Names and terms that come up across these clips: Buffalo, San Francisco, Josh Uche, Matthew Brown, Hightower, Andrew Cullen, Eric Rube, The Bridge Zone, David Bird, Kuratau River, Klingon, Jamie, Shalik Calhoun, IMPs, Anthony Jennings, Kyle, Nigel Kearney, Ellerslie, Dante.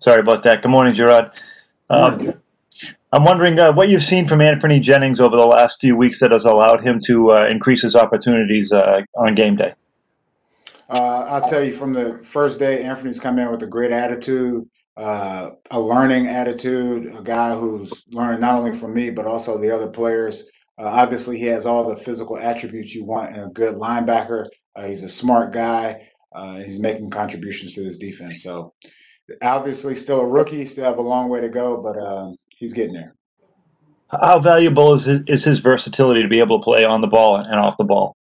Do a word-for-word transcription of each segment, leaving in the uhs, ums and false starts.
Sorry about that. Good morning, Gerard. Um, I'm wondering uh, what you've seen from Anthony Jennings over the last few weeks that has allowed him to uh, increase his opportunities uh, on game day. Uh, I'll tell you, from the first day, Anthony's come in with a great attitude, uh, a learning attitude, a guy who's learned not only from me, but also the other players. Uh, obviously, he has all the physical attributes you want in a good linebacker. Uh, he's a smart guy. Uh, he's making contributions to this defense. So, obviously, still a rookie, still have a long way to go, but um, he's getting there. How valuable is his, is his versatility to be able to play on the ball and off the ball?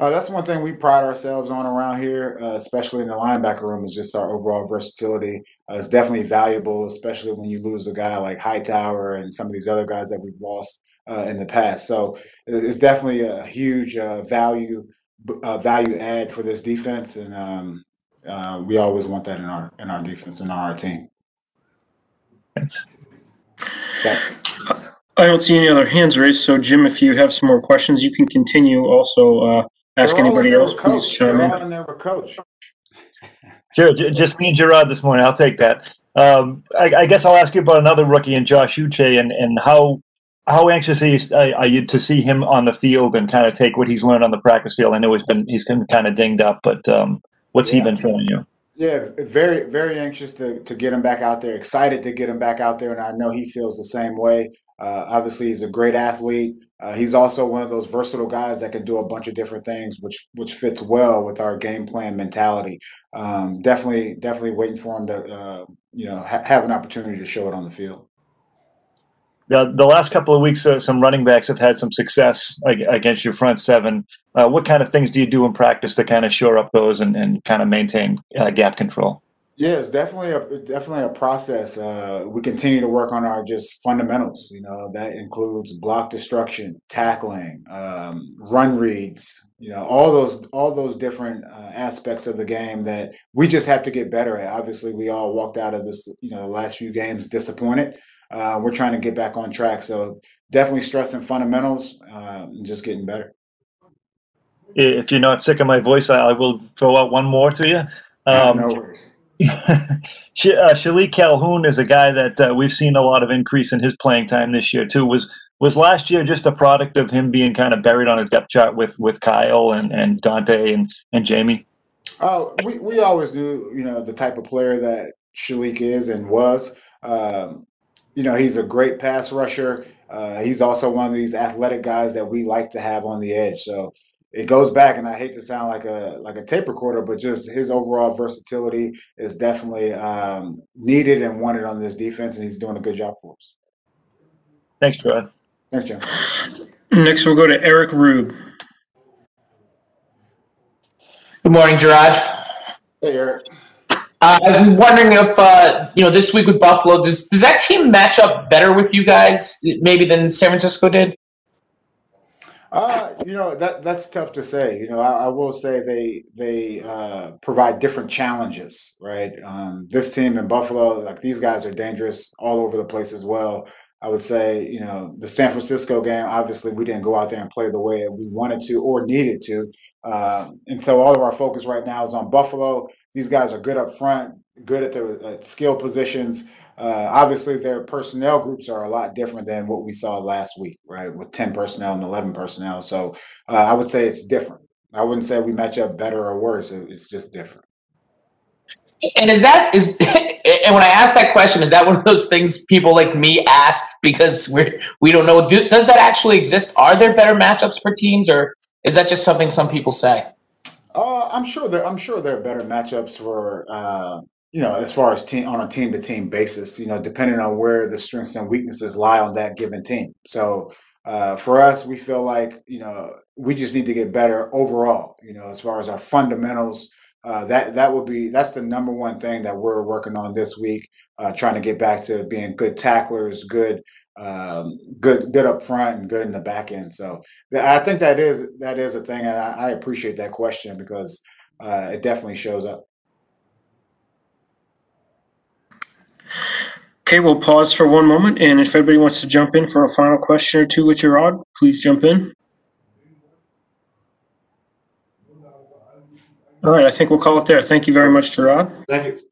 Uh, that's one thing we pride ourselves on around here, uh, especially in the linebacker room, is just our overall versatility. Uh, it's definitely valuable, especially when you lose a guy like Hightower and some of these other guys that we've lost uh, in the past. So it's definitely a huge uh, value uh, value add for this defense, and um, uh, we always want that in our in our defense and our team. Thanks. Thanks. I don't see any other hands raised, so Jim, if you have some more questions, you can continue. Also, uh, ask anybody else, please chime in. They're all in there with Coach. Sure, just me and Gerard this morning. I'll take that. Um, I, I guess I'll ask you about another rookie, and Josh Uche, and, and how how anxious are you to see him on the field and kind of take what he's learned on the practice field? I know he's been he's been kind of dinged up, but um, what's yeah. he been showing you? Yeah, very, very anxious to, to get him back out there, excited to get him back out there, and I know he feels the same way. Uh, obviously, he's a great athlete. Uh, he's also one of those versatile guys that can do a bunch of different things, which which fits well with our game plan mentality. Um, definitely, definitely waiting for him to uh, you know ha have an opportunity to show it on the field. The, the last couple of weeks, uh, some running backs have had some success ag against your front seven. Uh, what kind of things do you do in practice to kind of shore up those and, and kind of maintain uh, gap control? Yeah, it's definitely a definitely a process. Uh, we continue to work on our just fundamentals. You know, that includes block destruction, tackling, um, run reads. You know, all those all those different uh, aspects of the game that we just have to get better at. Obviously, we all walked out of this, you know, the last few games disappointed. Uh, we're trying to get back on track. So definitely stressing fundamentals uh, and just getting better. If you're not sick of my voice, I, I will throw out one more to you. Um, no worries. Sh uh, Shalik Calhoun is a guy that uh, we've seen a lot of increase in his playing time this year too. Was was last year just a product of him being kind of buried on a depth chart with with Kyle and and Dante and and Jamie? Oh, we we always do. You know, the type of player that Shalik is and was. Um, you know, he's a great pass rusher. Uh, he's also one of these athletic guys that we like to have on the edge. So. It goes back, and I hate to sound like a like a tape recorder, but just his overall versatility is definitely um, needed and wanted on this defense, and he's doing a good job for us. Thanks, Brad. Thanks, John. Next, we'll go to Eric Rube. Good morning, Gerard. Hey, Eric. Uh, I'm wondering if uh, you know this week with Buffalo, does does that team match up better with you guys maybe than San Francisco did? Uh, you know, that that's tough to say. You know, I, I will say they they uh, provide different challenges, right? Um, this team in Buffalo, like these guys are dangerous all over the place as well. I would say, you know, the San Francisco game, obviously we didn't go out there and play the way we wanted to or needed to. Uh, and so all of our focus right now is on Buffalo. These guys are good up front, good at their uh, skill positions. Uh, obviously, their personnel groups are a lot different than what we saw last week, right, with ten personnel and eleven personnel. So uh, I would say it's different. I wouldn't say we match up better or worse. It's just different. And is that is and when I ask that question, is that one of those things people like me ask because we're, we don't know? Do, does that actually exist? Are there better matchups for teams, or is that just something some people say? Uh, I'm sure there. I'm sure there are better matchups for. Uh, You know, as far as team on a team-to-team basis, you know, depending on where the strengths and weaknesses lie on that given team. So uh, for us, we feel like, you know, we just need to get better overall, you know, as far as our fundamentals. Uh, that that would be that's the number one thing that we're working on this week, uh, trying to get back to being good tacklers, good um, good good up front and good in the back end. So I think that is that is a thing. And I, I appreciate that question because uh, it definitely shows up. Okay, we'll pause for one moment, and if everybody wants to jump in for a final question or two with Gerard, please jump in. All right, I think we'll call it there. Thank you very much, Gerard. Thank you.